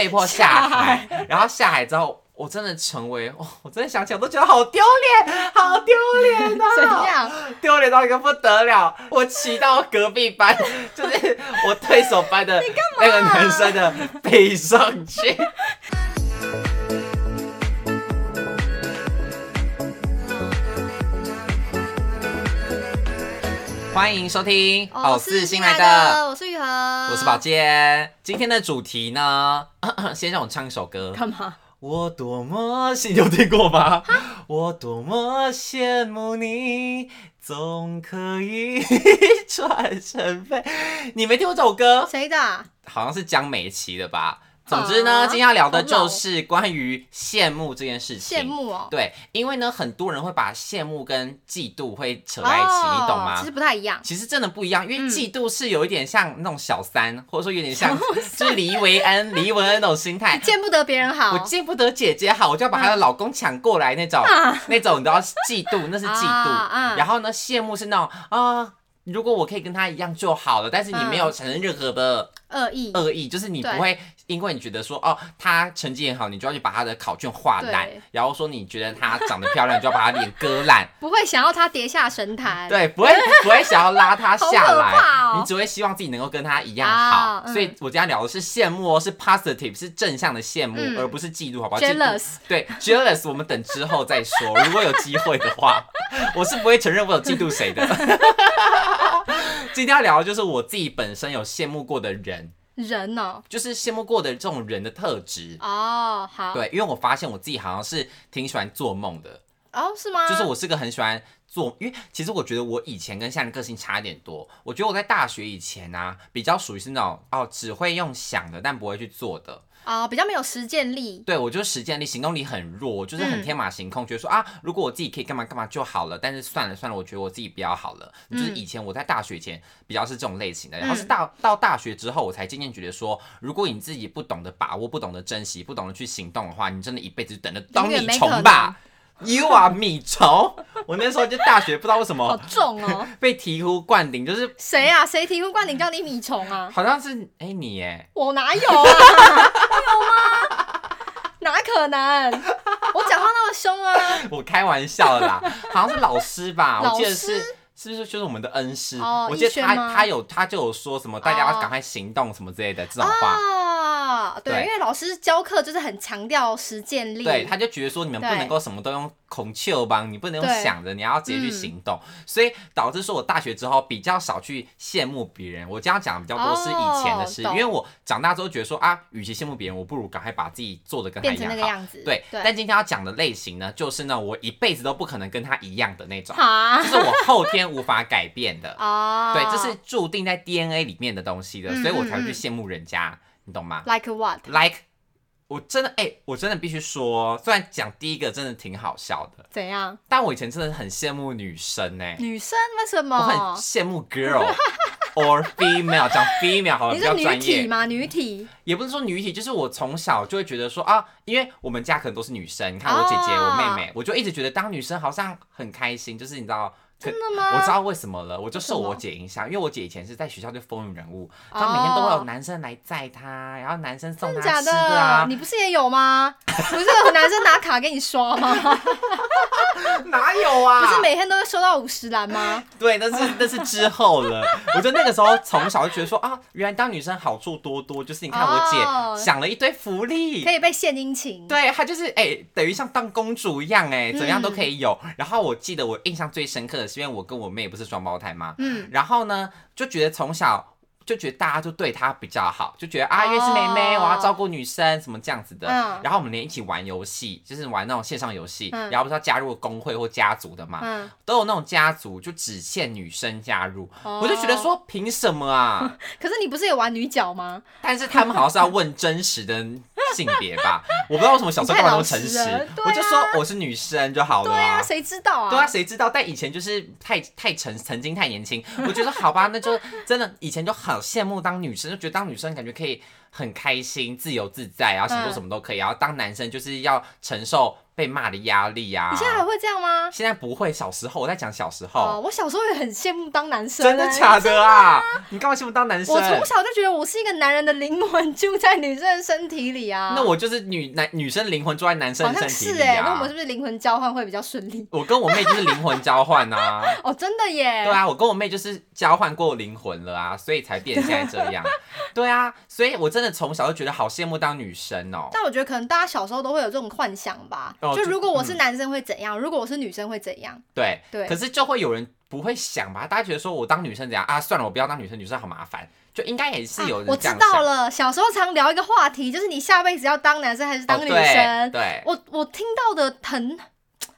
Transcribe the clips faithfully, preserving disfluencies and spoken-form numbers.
被迫下海，下海然后下海之后，我真的成为，哦、我真的想起来我都觉得好丢脸，好丢脸啊！怎样？丢脸到一个不得了！我骑到隔壁班，就是我对手班的那个男生的背上去。欢迎收听《好事新来的》，我是雨禾，我是宝剑。今天的主题呢，咳咳先让我唱一首歌。干嘛？我多么羡，你有听过吗？我多么羡慕你，总可以转身飞。你没听过这首歌？谁的？好像是江美琪的吧。总之呢，今天要聊的就是关于羡慕这件事情。羡慕哦，对，因为呢，很多人会把羡慕跟嫉妒会扯在一起，哦、你懂吗？其实不太一样，其实真的不一样，因为嫉妒是有一点像那种小三，嗯、或者说有点像就是黎维恩、黎文恩那种心态，见不得别人好，我见不得姐姐好，我就要把她的老公抢过来那种，啊、那种你都要嫉妒，那是嫉妒。啊啊、然后呢，羡慕是那种啊。如果我可以跟他一样就好了，但是你没有产生任何的恶意，恶意就是你不会因为你觉得说哦他成绩很好，你就要去把他的考卷画烂，然后说你觉得他长得漂亮，你就要把他脸割烂，不会想要他跌下神坛，对，不会不会想要拉他下来，哦、你只会希望自己能够跟他一样好。啊嗯、所以我今天聊的是羡慕哦，是 positive， 是正向的羡慕，嗯、而不是嫉妒，好不好？ jealous， 对 jealous， 我们等之后再说，如果有机会的话，我是不会承认我有嫉妒谁的。今天要聊的就是我自己本身有羡慕过的人人哦，就是羡慕过的这种人的特质哦。好，对，因为我发现我自己好像是挺喜欢做梦的哦，是吗？就是我是个很喜欢做，因为其实我觉得我以前跟现在个性差一点多。我觉得我在大学以前啊，比较属于是那种哦，只会用想的，但不会去做的。哦，比较没有实践力。对，我就实践力、行动力很弱，我就是很天马行空，嗯、觉得说啊，如果我自己可以干嘛干嘛就好了。但是算了算了，我觉得我自己比较好了。嗯、就是以前我在大学以前比较是这种类型的，然后是到、嗯、到大学之后，我才渐渐觉得说，如果你自己不懂得把握、不懂得珍惜、不懂得去行动的话，你真的一辈子等着当米虫吧。You are 米虫。我那时候就大学不知道为什么好重哦，被醍醐灌顶，就是谁啊？谁醍醐灌顶叫你米虫啊？好像是哎、欸、你哎，我哪有啊？有吗？哪可能？我讲话那么凶啊？我开玩笑的啦，好像是老师吧？老师我记得是。是不是就是我们的恩师？哦、我记得他他有他就有说什么大家要赶快行动什么之类的、哦、这种话啊，对，對因为老师教课就是很强调实践力，对，他就觉得说你们不能够什么都用孔雀帮，你不能用想着，你要直接去行动，嗯、所以导致说我大学之后比较少去羡慕别人。我这样讲比较多是以前的事，哦、因为我长大之后觉得说啊，与其羡慕别人，我不如赶快把自己做的跟他一样好，变成那个样子。对，對但今天要讲的类型呢，就是呢我一辈子都不可能跟他一样的那种，啊、就是我后天。无法改变的、oh. 对，这是注定在 D N A 里面的东西的，嗯嗯嗯所以我才会去羡慕人家，你懂吗 ？Like what? Like 我真的哎、欸，我真的必须说，虽然讲第一个真的挺好笑的，怎样？但我以前真的很羡慕女生哎、欸，女生为什么？我很羡慕 girl or female， 讲 female 好像比较专业。你是女体吗？女体也不是说女体，就是我从小就会觉得说啊，因为我们家可能都是女生，你看我姐姐、oh. 我妹妹，我就一直觉得当女生好像很开心，就是你知道。真的吗？我知道为什么了，我就受我姐影响，因为我姐以前是在学校就风云人物，然后每天都会有男生来载她，然后男生送她吃的啊。真的？你不是也有吗？不是有男生拿卡给你刷吗？哪有啊？不是每天都会收到五十兰吗？对，那是那是之后了。我就那个时候从小就觉得说啊，原来当女生好处多多，就是你看我姐想了一堆福利，可以被献殷勤。对，她就是哎、欸，等于像当公主一样哎、欸，怎样都可以有。嗯、然后我记得我印象最深刻的。因为我跟我妹不是双胞胎嘛，嗯，然后呢，就觉得从小就觉得大家就对她比较好，就觉得啊，因为是妹妹，我要照顾女生什么这样子的。嗯、然后我们连一起玩游戏，就是玩那种线上游戏，嗯、然后不是要加入工会或家族的嘛，嗯、都有那种家族就只限女生加入，哦、我就觉得说凭什么啊？可是你不是也玩女角吗？但是他们好像是要问真实的。性别吧，我不知道为什么小时候干嘛那么诚实，啊、我就说我是女生就好了、啊。对啊，谁知道啊？对啊，谁知道？但以前就是太太曾曾经太年轻，我觉得好吧，那就真的以前就很羡慕当女生，就觉得当女生感觉可以很开心、自由自在，然后想做什么都可以，然后当男生就是要承受。被骂的压力啊。你现在还会这样吗？现在不会，小时候我在讲小时候、哦。我小时候也很羡慕当男生、欸。真的假的啊？的啊你干嘛羡慕当男生？我从小就觉得我是一个男人的灵魂住在女生的身体里啊。那我就是女男女生灵魂住在男生的身体里啊。好像是哎、欸，那我们是不是灵魂交换会比较顺利？我跟我妹就是灵魂交换啊。哦，真的耶。对啊，我跟我妹就是交换过灵魂了啊，所以才变现在这样。对啊，所以我真的从小就觉得好羡慕当女生哦。但我觉得可能大家小时候都会有这种幻想吧。哦、就如果我是男生会怎样、嗯、如果我是女生会怎样，对对，可是就会有人不会想吧，大家觉得说我当女生怎样啊，算了我不要当女生，女生好麻烦，就应该也是有人这样想、啊、我知道了，小时候常聊一个话题就是你下辈子要当男生还是当女生、哦、对, 对 我, 我听到的很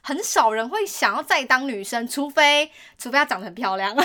很少人会想要再当女生，除非除非她长得很漂亮、哦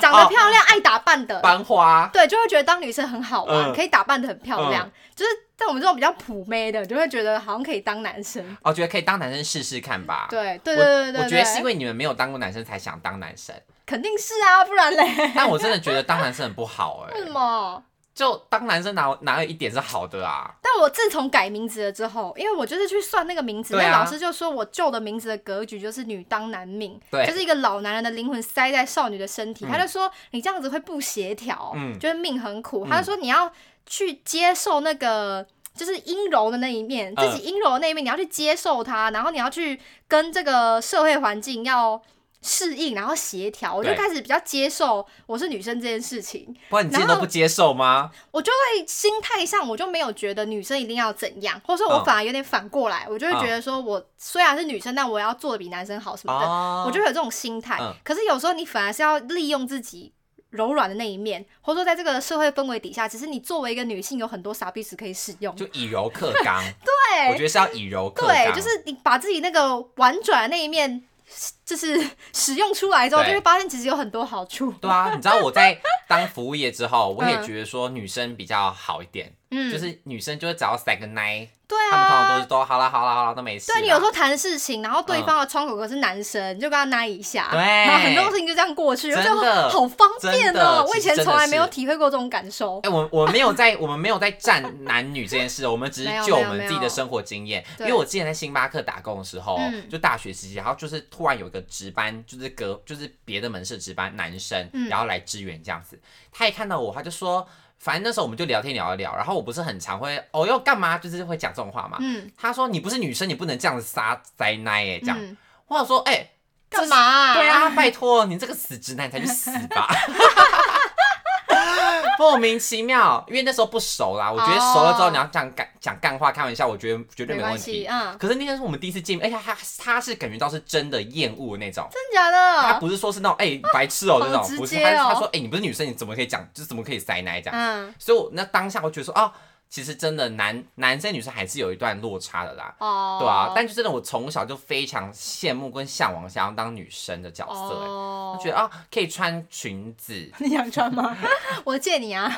长得漂亮、哦、爱打扮的班花，对，就会觉得当女生很好玩、嗯、可以打扮得很漂亮、嗯、就是在我们这种比较普妹的就会觉得好像可以当男生，我、哦、觉得可以当男生试试看吧，对对对对对， 我, 我觉得是因为你们没有当过男生才想当男生，肯定是啊，不然嘞，但我真的觉得当男生很不好哎、欸，为什么？就当男生 哪, 哪有一点是好的啊？但我自从改名字了之后，因为我就是去算那个名字，那、啊、老师就说我旧的名字的格局就是女当男命，就是一个老男人的灵魂塞在少女的身体、嗯、他就说你这样子会不协调、嗯、就是命很苦、嗯、他就说你要去接受那个就是阴柔的那一面、嗯、自己阴柔的那一面你要去接受它，然后你要去跟这个社会环境要适应，然后协调，我就开始比较接受我是女生这件事情。不然你之前都不接受吗？我就会心态上我就没有觉得女生一定要怎样，或者说我反而有点反过来、嗯、我就会觉得说我虽然是女生但我要做的比男生好什么的、哦、我就会有这种心态、嗯、可是有时候你反而是要利用自己柔软的那一面，或者说在这个社会氛围底下，其实你作为一个女性有很多傻逼词可以使用，就以柔克刚对，我觉得是要以柔克刚，对，就是你把自己那个婉转的那一面就是使用出来之后就会发现其实有很多好处，对啊，你知道我在当服务业之后我也觉得说女生比较好一点、嗯、就是女生就会只要塞个奶，对啊，他们通常都是都好啦好啦好啦都没事，对，你有时候谈事情然后对方的窗口可是男生、嗯、就跟他奶一下，对，然后很多事情就这样过去，真的好方便哦、喔、我以前从来没有体会过这种感受、欸、我, 我, 没有在我们没有在站男女这件事我们只是就我们自己的生活经验，因为我之前在星巴克打工的时候就大学时期，然后就是突然有一个值班就是隔就是别的门市值班男生然后来支援这样子、嗯、他一看到我他就说，反正那时候我们就聊天聊一聊，然后我不是很常会哦要干嘛就是会讲这种话嘛、嗯、他说你不是女生你不能这样子撒塞奶耶这样、嗯、我想说哎干、欸、嘛、啊、对啊拜托你这个死直男才去死吧莫名其妙，因为那时候不熟啦，我觉得熟了之后你要讲干讲干话开玩笑，我觉得绝对没问题。嗯、可是那天是我们第一次见面，而且他他是感觉到是真的厌恶那种，真假的？他不是说是那种哎、欸、白痴哦、喔、那种，不是，他他说哎、欸、你不是女生你怎么可以讲，就是怎么可以塞奶这样？嗯，所以我那当下我觉得说哦。其实真的男男生女生还是有一段落差的啦， oh. 对啊，但就真的我从小就非常羡慕跟向往想要当女生的角色、欸，我、oh. 觉得啊、哦、可以穿裙子，你想穿吗？我借你啊，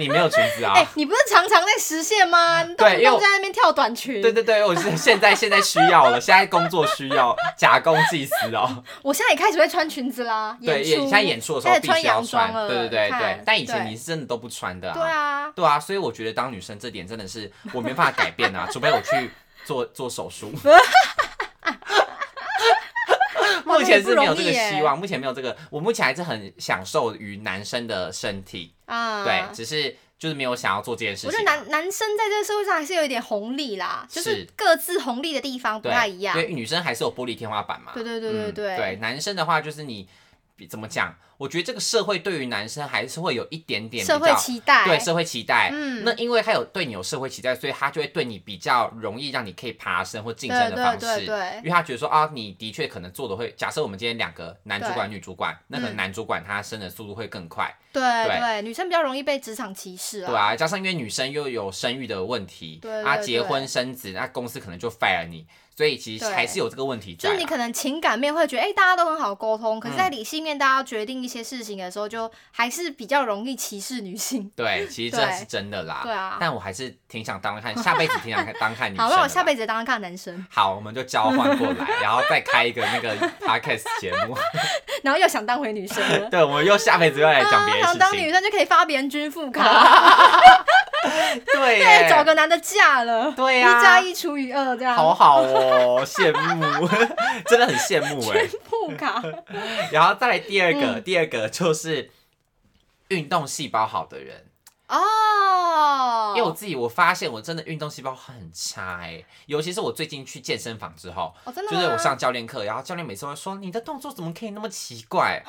你没有裙子啊？哎、欸，你不是常常在实现吗？你都不用在那边跳短裙。对对对，我是现在现在需要了，现在工作需要假公济私哦。我现在也开始会穿裙子啦，对，演现在演出的时候必须要穿，对对对对，但以前你是真的都不穿的啊，对啊，对啊，所以我觉得当女生。这点真的是我没办法改变啊，除非我去做做手术。目前是没有这个希望，目前没有这个，我目前还是很享受于男生的身体啊，对，只是就是没有想要做这件事情、啊。我觉得男男生在这个社会上还是有一点红利啦，就是各自红利的地方不太一样。对，女生还是有玻璃天花板嘛。对对对对对、嗯、对，男生的话就是你。怎么讲？我觉得这个社会对于男生还是会有一点点比较社会期待，对社会期待。嗯，那因为他有对你有社会期待，所以他就会对你比较容易让你可以爬升或晋升的方式。对对对对，因为他觉得说啊，你的确可能做的会。假设我们今天两个男主管、女主管，那可能男主管他升的速度会更快。对 对, 对，女生比较容易被职场歧视啊。对啊，加上因为女生又有生育的问题，对对对对啊，结婚生子，那公司可能就 fire 你。所以其实还是有这个问题在，就是你可能情感面会觉得哎、欸，大家都很好沟通，可是在理性面大家决定一些事情的时候，就还是比较容易歧视女性。对，其实这是真的啦。对啊，但我还是挺想当看，下辈子挺想当看女生。好，那我下辈子当看男生。好，我们就交换过来，然后再开一个那个 podcast 节目。然后又想当回女生了。对，我们又下辈子又来讲别的事情。啊、想当女生就可以发别人军富卡。对耶，走找个男的嫁了，对呀、啊，一加一除以二这样，好好哦，羡慕，真的很羡慕哎、欸，全部卡。然后再来第二个，嗯、第二个就是运动细胞好的人。哦、oh ，因为我自己我发现我真的运动细胞很差哎、欸，尤其是我最近去健身房之后， oh, 真的吗？就是我上教练课，然后教练每次会说你的动作怎么可以那么奇怪？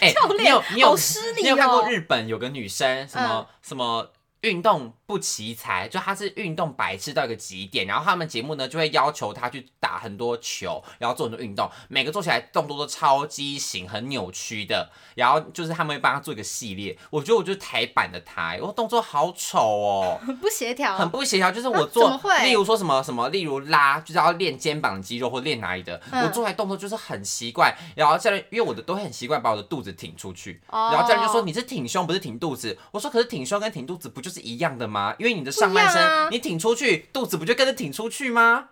欸、教练，你有你有好失礼哦！你有看过日本有个女生什么、嗯、什么运动不奇才，就她是运动白痴到一个极点，然后他们节目呢就会要求她去打很多球，然后做很多运动，每个做起来动作都超畸形、很扭曲的，然后就是他们会帮她做一个系列。我觉得我就是台版的她，我动作好丑哦，很不协调，很不协调。就是我做，啊、例如说什么什么，例如拉，就是要练肩膀肌肉或练哪里的，嗯、我做来动作就是很奇怪。然后教练因为我的都很习惯把我的肚子挺出去，然后教练就说你是挺胸不是挺肚子，我说可是挺胸跟挺肚子不就就是一样的吗？因为你的上半身、啊、你挺出去，肚子不就跟着挺出去吗？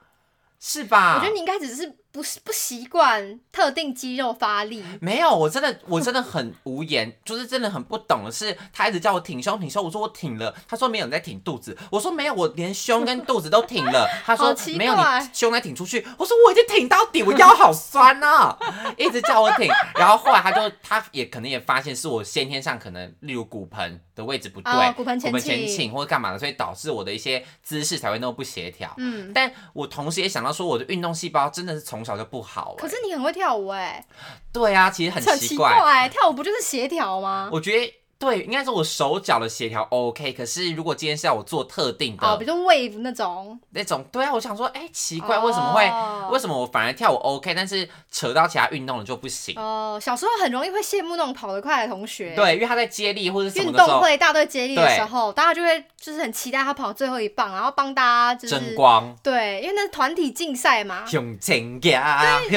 是吧？我觉得你应该只是不不习惯特定肌肉发力。没有，我真的我真的很无言，就是真的很不懂的是，他一直叫我挺胸挺胸，我说我挺了，他说没有你在挺肚子，我说没有，我连胸跟肚子都挺了，他说没有你胸在挺出去，我说我已经挺到底，我腰好酸啊，一直叫我挺，然后后来他就他也可能也发现是我先天上可能例如骨盆的位置不对，哦、骨盆前倾或者干嘛的，所以导致我的一些姿势才会那么不协调。嗯，但我同时也想到说，我的运动细胞真的是从从小就不好、欸，可是你很会跳舞哎、欸。对啊，其实很奇怪，很奇怪欸、跳舞不就是协调吗？我觉得对，应该说我手脚的协调 OK， 可是如果今天是要我做特定的，哦，比如说 wave 那种，那种对啊，我想说，哎、欸，奇怪，为什么会、哦，为什么我反而跳舞 OK， 但是扯到其他运动的就不行？哦，小时候很容易会羡慕那种跑得快的同学，对，因为他在接力或者什么的时候，运动会大队接力的时候，大家就会就是很期待他跑最后一棒，然后帮大家就是争光，对，因为那是团体竞赛嘛，向前行，对，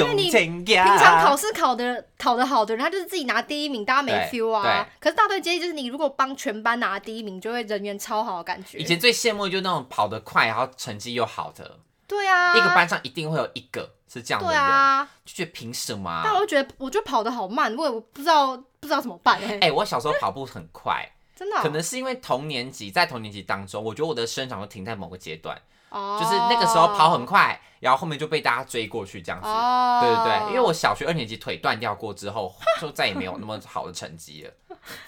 因为你平常考试考的考得好的人，他就是自己拿第一名，大家没 feel 啊，可是大队接力就是你如果帮全班拿第一名，就会人缘超好的感觉。以前最羡慕就是那种跑得快，然后成绩又好的。对啊，一个班上一定会有一个是这样的人，對啊、就觉得凭什么、啊？但我觉得，我就跑得好慢，我也不知道不知道怎么办哎、欸欸。我小时候跑步很快，真的、哦，可能是因为同年级，在同年级当中，我觉得我的生长都停在某个阶段。Oh. 就是那个时候跑很快，然后后面就被大家追过去这样子， oh. 对对对，因为我小学二年级腿断掉过之后，就再也没有那么好的成绩了。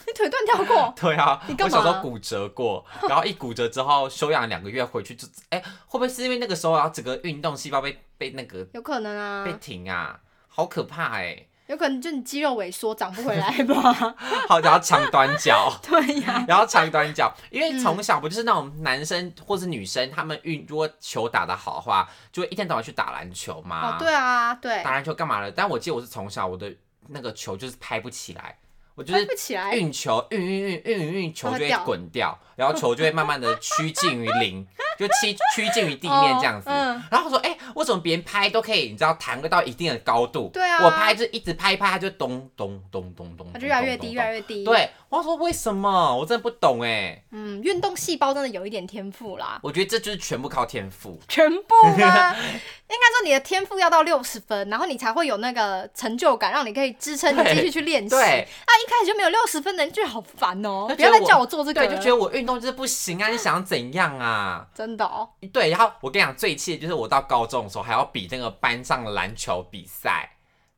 你腿断掉过？对啊，你干嘛？我小时候骨折过，然后一骨折之后休养两个月回去就，哎、欸，会不会是因为那个时候然后整个运动细胞被被那个？有可能啊，被停啊，好可怕哎、欸。有可能就你肌肉萎缩长不回来吧。好，然后长短脚。对呀、啊。然后长短脚，因为从小不就是那种男生或是女生，他们运如果球打得好的话，就会一天到晚去打篮球嘛。哦，对啊，对。打篮球干嘛了？但我记得我是从小我的那个球就是拍不起来，我就是运球运运运运运运球就会滚掉，然后球就会慢慢的趋近于零。就趋趋近于地面这样子， oh, 嗯、然后我说，哎、欸，为什么别人拍都可以，你知道弹个到一定的高度，对啊，我拍就一直拍一拍，它就咚咚咚咚咚，它就越来越低，越来越低。对，我说为什么？我真的不懂哎、欸。嗯，运动细胞真的有一点天赋啦。我觉得这就是全部靠天赋。全部吗？应该说你的天赋要到六十分，然后你才会有那个成就感，让你可以支撑你继续去练习。对，那一开始就没有六十分的人，就好烦哦、喔！不要再叫我做这个了，对，就觉得我运动就是不行啊，你想要怎样啊？真的哦，对，然后我跟你讲，最气的就是我到高中的时候还要比那个班上篮球比赛，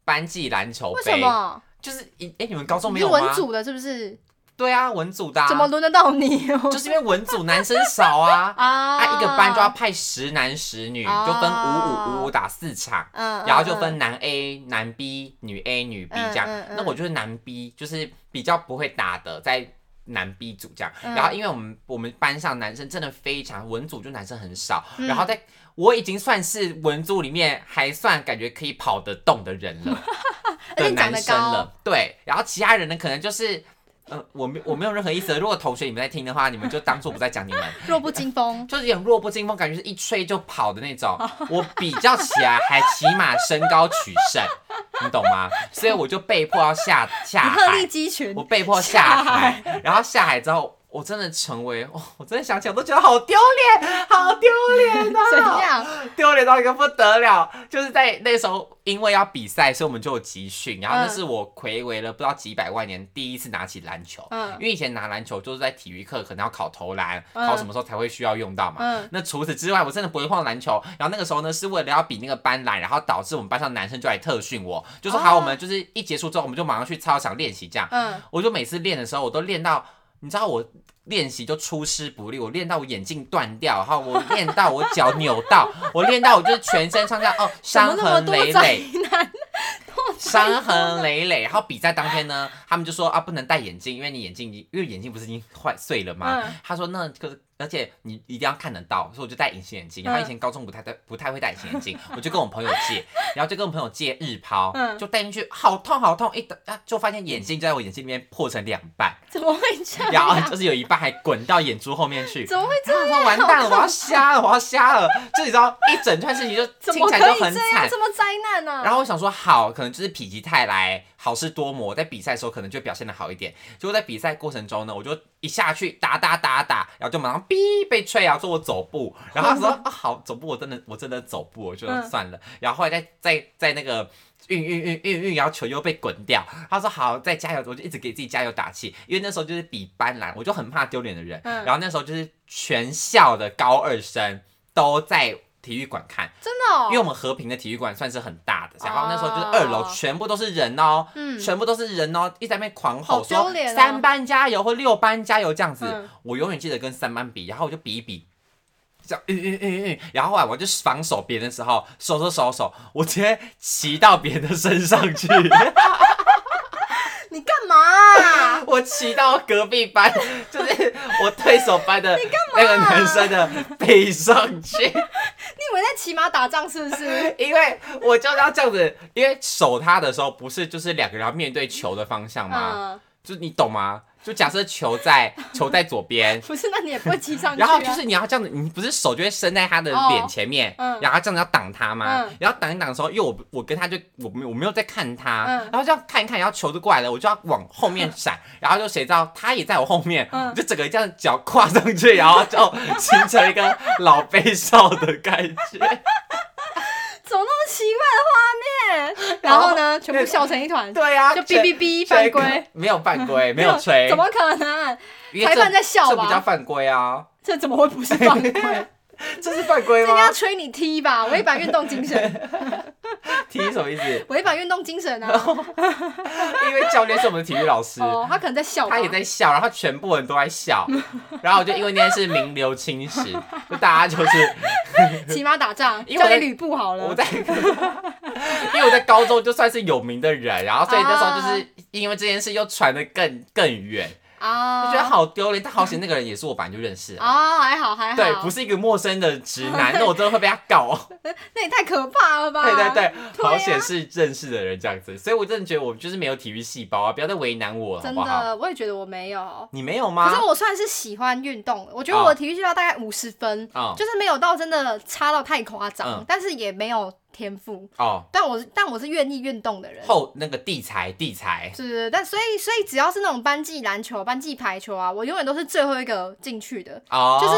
班级篮球杯。为什么？就是哎、欸，你们高中没有吗？是文组的，是不是？对啊，文组的、啊。怎么轮得到你、哦？就是因为文组男生少啊，啊，啊一个班就要派十男十女，啊、就分五五五五打四场、嗯，然后就分男 A、嗯、男 B、女 A、女 B 这样。嗯嗯、那我就是男 B， 就是比较不会打的，在。男 B 组这样，然后因为我们、嗯、我们班上男生真的非常，文组就男生很少，嗯、然后在我已经算是文组里面还算感觉可以跑得动的人了，的男生了，对，然后其他人呢可能就是。呃，我没我没有任何意思的。如果同学你们在听的话，你们就当作不在讲你们。弱不禁风，就是有弱不禁风，感觉是一吹就跑的那种。我比较起来还起码身高取胜，你懂吗？所以我就被迫要下下海。鹤立鸡群。我被迫下海，下海然后下海之后。我真的成为、哦、我真的想起来我都觉得好丢脸，好丢脸啊！怎样？丢脸到一个不得了，就是在那时候，因为要比赛，所以我们就有集训，然后那是我睽违了不知道几百万年第一次拿起篮球，嗯，因为以前拿篮球就是在体育课可能要考投篮，嗯、考什么时候才会需要用到嘛。嗯、那除此之外，我真的不会晃篮球。然后那个时候呢，是为了要比那个班篮，然后导致我们班上男生就来特训我，就说好，我们就是一结束之后，我们就马上去操场练习这样。嗯，我就每次练的时候，我都练到。你知道我练习就出师不利，我练到我眼镜断掉，然后我练到我脚扭到，我练到我就是全身上下哦伤痕累累，伤痕累累。然后比赛当天呢，他们就说啊不能戴眼镜，因为你眼镜因为眼镜不是已经坏碎了吗？嗯、他说那个。而且你一定要看得到，所以我就戴隐形眼镜。然后以前高中不太不太会戴隐形眼镜，我就跟我朋友借，然后就跟我朋友借日抛，就戴进去，好痛好痛！一打就发现眼镜就在我眼睛里面破成两半，怎么会这样？然后就是有一半还滚到眼珠后面去，怎么会这样？然后完蛋了，我要瞎了，我要瞎了！就你知道，一整段事情就听起来就很惨，这么灾难呢？然后我想说，好，可能就是否极泰来，好事多磨。我在比赛的时候可能就表现得好一点，结果在比赛过程中呢，我就一下去打打打打，然后就马上。哔被吹啊，说我走步，然后他说啊好走步，我真的我真的走步，我就算了。嗯、然后后来在在在那个运运运运运，然后球又被滚掉。他说好再加油，我就一直给自己加油打气，因为那时候就是比班篮，我就很怕丢脸的人。嗯、然后那时候就是全校的高二生都在体育馆看，真的、哦，因为我们和平的体育馆算是很大的，然后那时候就是二楼全部都是人哦，嗯、全部都是人哦，一直在那边狂吼说三班加油或六班加油这样子，嗯、我永远记得跟三班比，然后我就比一比，这样嗯嗯嗯嗯，然后后来我就防守别人的时候，守守守守，我直接骑到别人的身上去。你干嘛、啊？我骑到隔壁班，就是我对手班的那个男生的背上去。你, 啊、你以为在骑马打仗是不是？因为我就要这样子，因为守他的时候不是就是两个人要面对球的方向吗？嗯、就你懂吗？就假设球在球在左边，不是，那你也不会骑上去、啊。然后就是你要这样子，你不是手就会伸在他的脸前面，哦嗯、然后这样子要挡他吗？嗯、然后挡一挡的时候，因为我我跟他就我没我没有在看他，嗯、然后这样看一看，然后球就过来了，我就要往后面闪，嗯、然后就谁知道他也在我后面，嗯、就整个这样脚跨上去，然后就形成一个老背少的感觉。怎么那么奇怪的画面？然后呢，全部笑成一团。对啊，就哔哔哔犯规，没有犯规，没有吹，怎么可能？裁判在笑吧？这不叫犯规啊！这怎么会不是犯规？这是犯规吗？这应该吹你踢吧，违反运动精神。踢什么意思？违反运动精神啊！因为教练是我们的体育老师，哦，他可能在笑，他也在笑，然后全部人都在笑，然后我就因为那天是名留青史，就大家就是骑马打仗，叫你吕布好了。我在，因为我在高中就算是有名的人，然后所以那时候就是因为这件事又传得更更远。啊，就觉得好丢脸，但好险那个人也是我本来就认识啊，还好还好，对，不是一个陌生的直男，那我真的会被他搞，那也太可怕了吧？对对对，好险是认识的人这样子，所以我真的觉得我就是没有体育细胞啊，不要再为难我，真的，我也觉得我没有，你没有吗？可是我算是喜欢运动，我觉得我的体育细胞大概五十分，就是没有到真的差到太夸张，但是也没有。天赋哦，但我但我是愿意运动的人。后那个地才地才是，但所以所以只要是那种班级篮球、班级排球啊，我永远都是最后一个进去的。哦，就是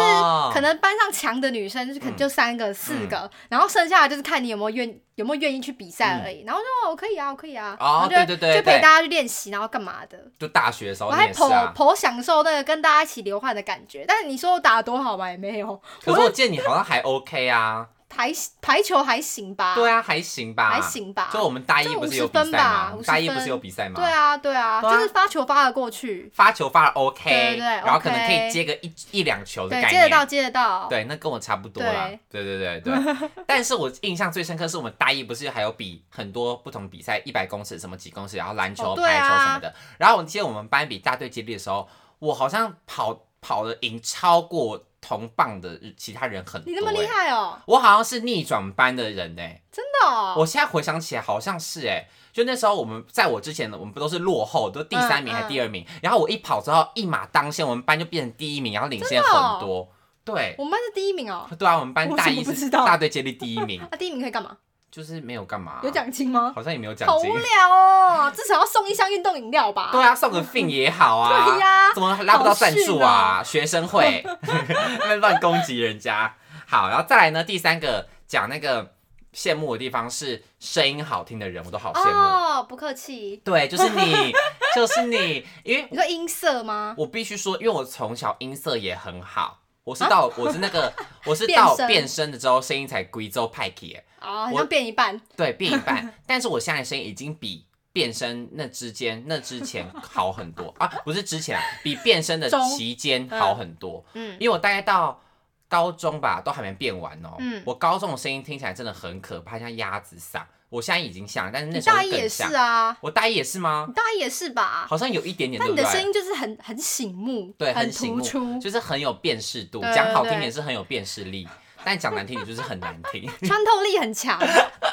可能班上强的女生就可能就三个、嗯、四个，嗯、然后剩下的就是看你有没有愿有没有愿意去比赛而已。嗯、然后说我可以啊，我可以啊，哦，对对对，就陪大家去练习，然后干嘛的？就大学的时候你也是、啊，我还颇颇享受那个跟大家一起流汗的感觉。但是你说我打得多好嘛，也没有。可是我见你好像还 OK 啊。排排球还行吧，对啊，还行吧，还行吧。就我们大一不是有比赛吗？大一不是有比赛吗？对啊，对啊，就是发球发了过去，发球发了 OK， 对对对，然后可能可以接个一一两球的概念，接得到，接得到。对，那跟我差不多啦。对对对对。但是我印象最深刻是我们大一不是还有比很多不同比赛，一百公尺什么几公尺，然后篮球、排球什么的。然后我记得我们班比大队接力的时候，我好像跑跑的赢超过。同棒的其他人很多、欸，你那么厉害哦！我好像是逆转班的人哎、欸，真的哦！我现在回想起来好像是哎、欸，就那时候我们在我之前我们不都是落后，都第三名还第二名，嗯嗯、然后我一跑之后一马当先，我们班就变成第一名，然后领先很多。哦、对，我们班是第一名哦。对啊，我们班大一是大队接力第一名。那、啊、第一名可以干嘛？就是没有干嘛、啊。有奖金吗？好像也没有奖金。好无聊哦，至少要送一箱运动饮料吧。对啊，送个fin也好啊。对呀、啊，怎么拉不到赞助啊？学生会乱攻击人家。好，然后再来呢，第三个讲那个羡慕的地方是声音好听的人，我都好羡慕。哦，不客气。对，就是你。就是你，因为你说音色吗？我必须说，因为我从小音色也很好，我是到、啊、我是那个我是到变声的之后声音才贵州派起，哦，要变一半，对，变一半。但是我现在的声音已经比变声那之间那之前好很多啊，不是之前、啊、比变声的期间好很多，嗯，因为我大概到高中吧都还没变完哦，嗯，我高中的声音听起来真的很可怕，像鸭子嗓。我现在已经像，但是那时候更像。你大一也是啊。我大一也是吗？你大一也是吧？好像有一点点，对不对？但你的声音就是很很醒目，对，很突出，就是很有辨识度。讲好听也是很有辨识力，但讲难听也就是很难听。穿透力很强，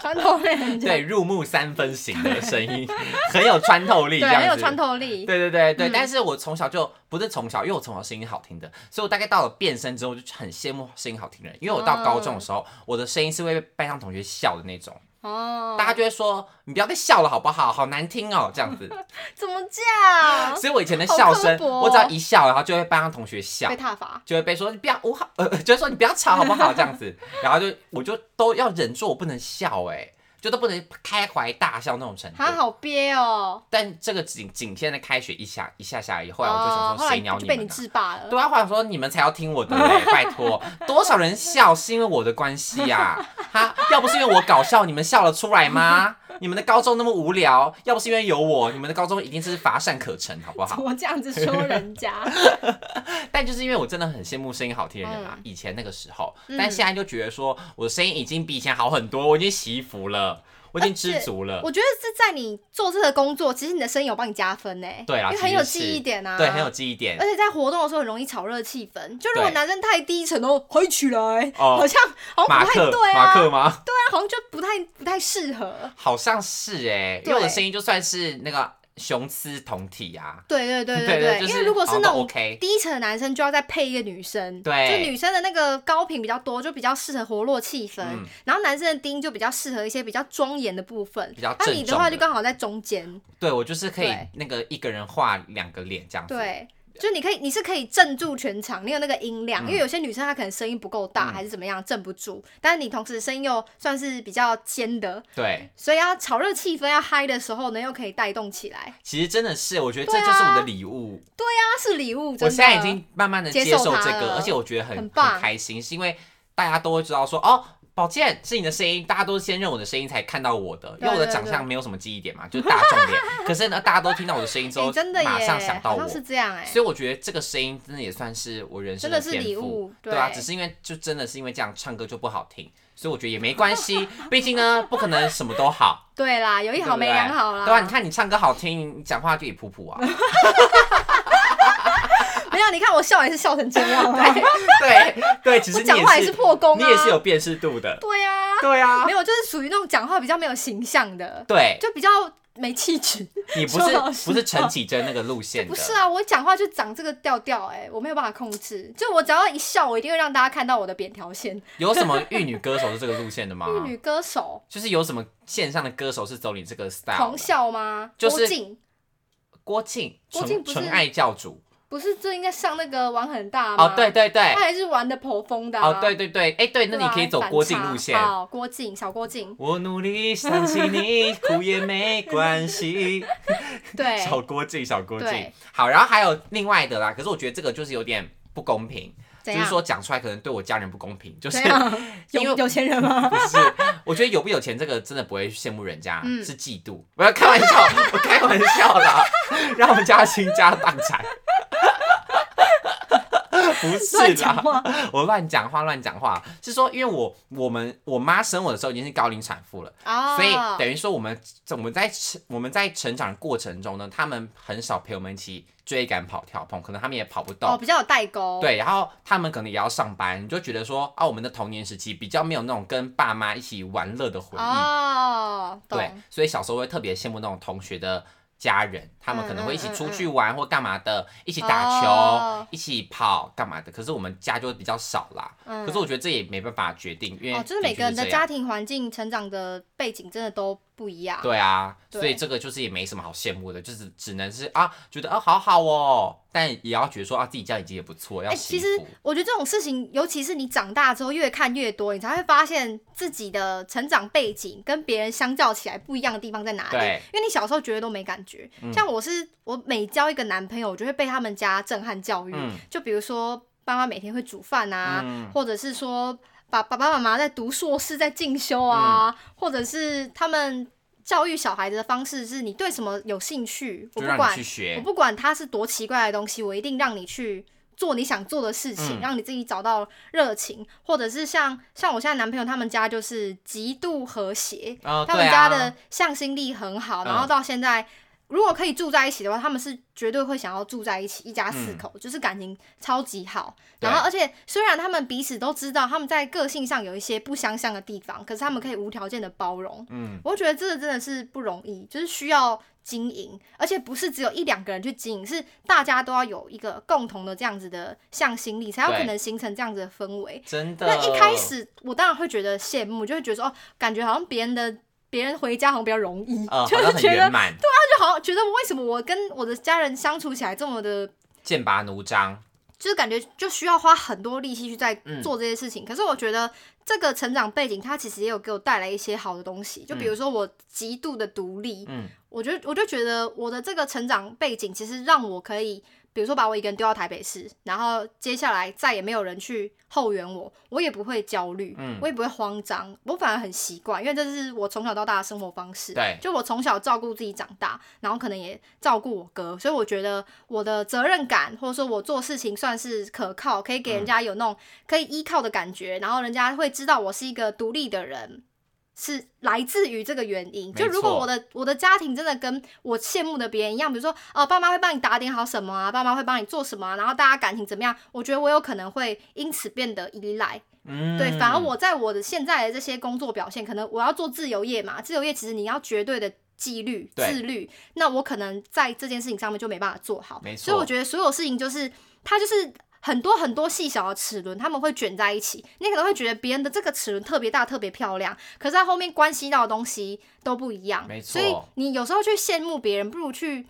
穿透力很强。对，入木三分型的声音，很有穿透力，这样子。对，很有穿透力。对对对对，嗯、但是我从小就不是从小，因为我从小声音好听的，所以我大概到了变声之后，我就很羡慕声音好听的人，因为我到高中的时候，嗯、我的声音是会被班上同学笑的那种。哦，大家就会说你不要再笑了好不好？好难听哦，这样子。怎么讲？所以我以前的笑声，我只要一笑，然后就会班上同学笑，被挞伐，就会被说你不要，我好，呃，就会说你不要吵好不好？这样子，然后就我就都要忍住，我不能笑、欸，哎，就都不能开怀大笑那种程度。他好憋哦。但这个仅仅限在开学一下一下下而已，后来我就想说谁鸟你们、啊？哦、就被你制霸了。对啊，后来说你们才要听我的、欸，拜托，多少人笑是因为我的关系呀、啊。哈，要不是因为我搞笑，你们笑得出来吗？你们的高中那么无聊，要不是因为有我，你们的高中一定是乏善可陈，好不好？怎么这样子说人家？但就是因为我真的很羡慕声音好听的人啊，嗯、以前那个时候，但现在就觉得说我的声音已经比以前好很多，我已经惜福了。我已经知足了。我觉得是在你做这个工作，其实你的声音有帮你加分呢、欸。对啊，因为很有记忆点啊。对，很有记忆点。而且在活动的时候很容易炒热气氛。就如果男生太低沉哦，嗨起来，哦、好像好像不太对啊。马克吗？对啊，好像就不太不太适合。好像是哎、欸，因为我的声音就算是那个。雄雌同体啊，对对对对 对, 對、就是，因为如果是那种低沉的男生，就要再配一个女生，对，就女生的那个高频比较多，就比较适合活络气氛、嗯，然后男生的低音就比较适合一些比较庄严的部分，比较正重的。那你的话就刚好在中间，对我就是可以那个一个人画两个脸这样子，对。就你可以，你是可以镇住全场，你有那个音量，嗯、因为有些女生她可能声音不够大、嗯，还是怎么样，镇不住。但是你同时声音又算是比较尖的，对，所以要炒热气氛，要嗨的时候呢，又可以带动起来。其实真的是，我觉得这就是我的礼物。对啊，对啊是礼物。我现在已经慢慢的接受这个，而且我觉得 很, 很, 很开心，是因为大家都会知道说，哦，宝剑是你的声音，大家都先认我的声音才看到我的，因为我的长相没有什么记忆点嘛，就是大众脸。可是呢，大家都听到我的声音之后、欸，真的耶，马上想到我，好像是这样哎、欸。所以我觉得这个声音真的也算是我人生的天赋，真的是礼物，对啊，只是因为就真的是因为这样唱歌就不好听，所以我觉得也没关系，毕竟呢不可能什么都好。对啦，有一好没两好啦。对啊，你看你唱歌好听，你讲话就也普普啊。没有，你看我笑也是笑成这样、啊。对对，其实你讲话也是破功、啊，你也是有辨识度的。对啊，对啊，没有，就是属于那种讲话比较没有形象的，对，就比较没气质。你不是不是陈绮贞那个路线的，不是啊，我讲话就长这个调调，哎，我没有办法控制，就我只要一笑，我一定会让大家看到我的扁条线。有什么玉女歌手是这个路线的吗？玉女歌手就是有什么线上的歌手是走你这个 style？ 狂笑吗？就是郭靖，郭靖，纯爱教主。不是，这应该上那个玩很大吗？哦，对对对，他还是玩的颇疯的、啊。哦，对对对，哎、欸、对，那你可以走郭靖路线。好，郭靖，小郭靖。我努力想起你，哭也没关系。对，小郭靖，小郭靖。好，然后还有另外的啦，可是我觉得这个就是有点不公平，就是说讲出来可能对我家人不公平，就是因为有有钱人吗？不是，我觉得有不有钱这个真的不会羡慕人家，嗯、是嫉妒。不要开玩笑，我开玩笑啦，让我们家倾家荡产。不是啦，我乱讲话乱讲话，是说因为我我们我妈生我的时候已经是高龄产妇了， oh. 所以等于说我们我们在我们在成长的过程中呢，他们很少陪我们一起追赶跑跳碰，可能他们也跑不动，哦，比较有代沟，对，然后他们可能也要上班，你就觉得说啊，我们的童年时期比较没有那种跟爸妈一起玩乐的回忆，哦，oh, 对，所以小时候会特别羡慕那种同学的。家人，他们可能会一起出去玩或干嘛的，嗯嗯嗯、一起打球、哦、一起跑干嘛的，可是我们家就比较少啦、嗯、可是我觉得这也没办法决定，因为、哦、就是每个人的家庭环境成长的背景真的都不一样，对啊，对，所以这个就是也没什么好羡慕的，就是只能是啊觉得啊好好哦，但也要觉得说啊自己家已经也不错，要幸福、欸、其实我觉得这种事情尤其是你长大之后越看越多，你才会发现自己的成长背景跟别人相较起来不一样的地方在哪里，因为你小时候觉得都没感觉、嗯、像我是我每交一个男朋友我就会被他们家震撼教育、嗯、就比如说爸妈每天会煮饭啊、嗯、或者是说爸爸妈妈在读硕士在进修啊、嗯、或者是他们教育小孩子的方式是你对什么有兴趣我不管就让你去学，我不管它是多奇怪的东西，我一定让你去做你想做的事情、嗯、让你自己找到热情，或者是像像我现在男朋友他们家就是极度和谐、哦、他们家的向心力很好、啊、然后到现在、嗯如果可以住在一起的话，他们是绝对会想要住在一起，一家四口、嗯、就是感情超级好。然后，而且虽然他们彼此都知道他们在个性上有一些不相像的地方，可是他们可以无条件的包容。嗯，我觉得这个真的是不容易，就是需要经营，而且不是只有一两个人去经营，是大家都要有一个共同的这样子的向心力，才有可能形成这样子的氛围。真的，那一开始我当然会觉得羡慕，就会觉得说哦，感觉好像别人的。别人回家好像比较容易，呃、就是觉得对啊，就好像觉得为什么我跟我的家人相处起来这么的剑拔弩张，就是感觉就需要花很多力气去在做这些事情、嗯。可是我觉得这个成长背景，它其实也有给我带来一些好的东西，就比如说我极度的独立，嗯，我就我就觉得我的这个成长背景其实让我可以。比如说把我一个人丢到台北市，然后接下来再也没有人去后援我，我也不会焦虑、嗯、我也不会慌张，我反而很习惯，因为这是我从小到大的生活方式，对，就我从小照顾自己长大，然后可能也照顾我哥，所以我觉得我的责任感或者说我做事情算是可靠，可以给人家有那种可以依靠的感觉、嗯、然后人家会知道我是一个独立的人，是来自于这个原因。就如果我的我的家庭真的跟我羡慕的别人一样，比如说哦，爸妈会帮你打点好什么啊，爸妈会帮你做什么啊，然后大家感情怎么样，我觉得我有可能会因此变得依赖。嗯，对，反而我在我的现在的这些工作表现，可能我要做自由业嘛，自由业其实你要绝对的纪律自律，那我可能在这件事情上面就没办法做好，没错。所以我觉得所有事情就是它就是很多很多细小的齿轮，他们会卷在一起，你可能会觉得别人的这个齿轮特别大特别漂亮，可是它后面关系到的东西都不一样，没错。所以你有时候去羡慕别人，不如去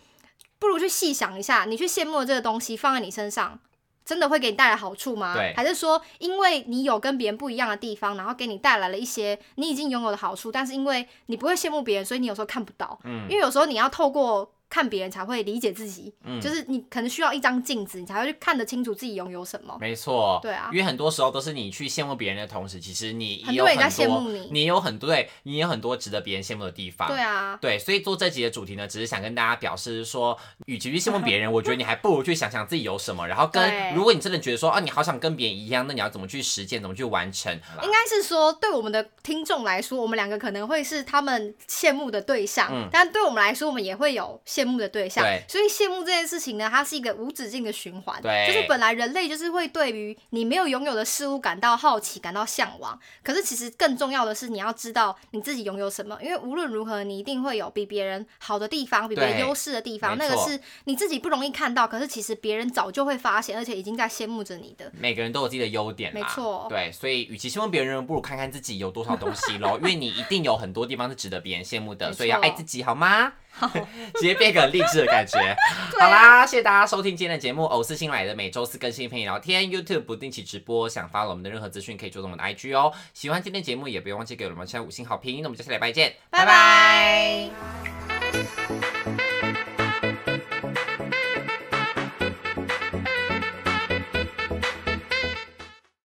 不如去细想一下，你去羡慕的这个东西放在你身上真的会给你带来好处吗？对，还是说因为你有跟别人不一样的地方，然后给你带来了一些你已经拥有的好处，但是因为你不会羡慕别人，所以你有时候看不到、嗯、因为有时候你要透过看别人才会理解自己、嗯、就是你可能需要一张镜子，你才会去看得清楚自己拥有什么，没错，对啊，因为很多时候都是你去羡慕别人的同时，其实你也有很多很多人在羡慕你，你有很多对你有很多值得别人羡慕的地方，对啊，对，所以做这集的主题呢，只是想跟大家表示说，与其去羡慕别人我觉得你还不如去想想自己有什么，然后跟如果你真的觉得说、啊、你好想跟别人一样，那你要怎么去实践，怎么去完成，应该是说对我们的听众来说，我们两个可能会是他们羡慕的对象、嗯、但对我们来说我们也会有羡慕羡慕的对象，对，所以羡慕这件事情呢，它是一个无止境的循环，对，就是本来人类就是会对于你没有拥有的事物感到好奇，感到向往，可是其实更重要的是你要知道你自己拥有什么，因为无论如何你一定会有比别人好的地方，比别人优势的地方，那个是你自己不容易看到，可是其实别人早就会发现，而且已经在羡慕着你的，每个人都有自己的优点啦，没错，对，所以与其羡慕别人不如看看自己有多少东西咯因为你一定有很多地方是值得别人羡慕的，所以要爱自己好吗？好直接变个励志的感觉、啊、好啦，谢谢大家收听今天的节目，偶是新来的，每周四更新陪你聊天， YouTube 不定期直播，想 follow 我们的任何资讯可以追踪我们的 I G 哦，喜欢今天的节目也别忘记给我们下五星好评，那我们下次礼拜见，拜拜。